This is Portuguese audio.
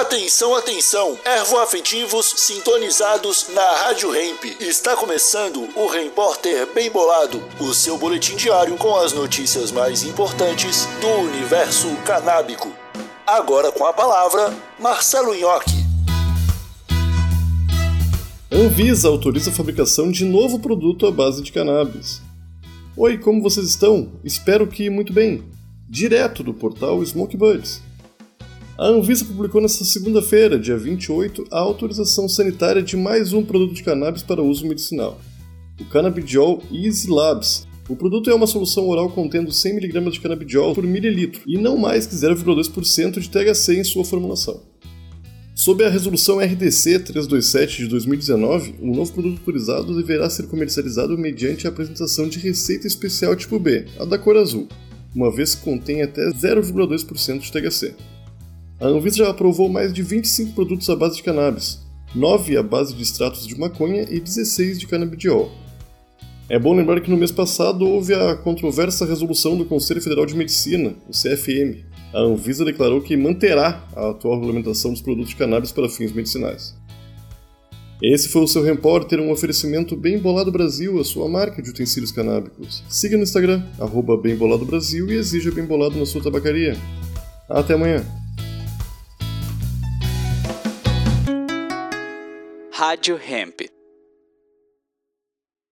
Atenção, atenção, ervoafetivos sintonizados na Rádio Hemp. Está começando o Hemp Porter Bem Bolado, o seu boletim diário com as notícias mais importantes do universo canábico. Agora com a palavra, Marcelo Nhoque. Anvisa autoriza a fabricação de novo produto à base de cannabis. Oi, como vocês estão? Espero que muito bem. Direto do portal Smoke Buds. A Anvisa publicou nesta segunda-feira, dia 28, a autorização sanitária de mais um produto de cannabis para uso medicinal, o Cannabidiol Easy Labs. O produto é uma solução oral contendo 100 mg de cannabidiol por mililitro e não mais que 0,2% de THC em sua formulação. Sob a resolução RDC-327 de 2019, um novo produto autorizado deverá ser comercializado mediante a apresentação de receita especial tipo B, a da cor azul, uma vez que contém até 0,2% de THC. A Anvisa já aprovou mais de 25 produtos à base de cannabis, 9 à base de extratos de maconha e 16 de canabidiol. É bom lembrar que no mês passado houve a controversa resolução do Conselho Federal de Medicina, o CFM. A Anvisa declarou que manterá a atual regulamentação dos produtos de cannabis para fins medicinais. Esse foi o seu Hemp Porter, um oferecimento Bem Bolado Brasil, a sua marca de utensílios canábicos. Siga no Instagram, @BemBoladoBrasil, e exija Bem Bolado na sua tabacaria. Até amanhã! Rádio Hemp.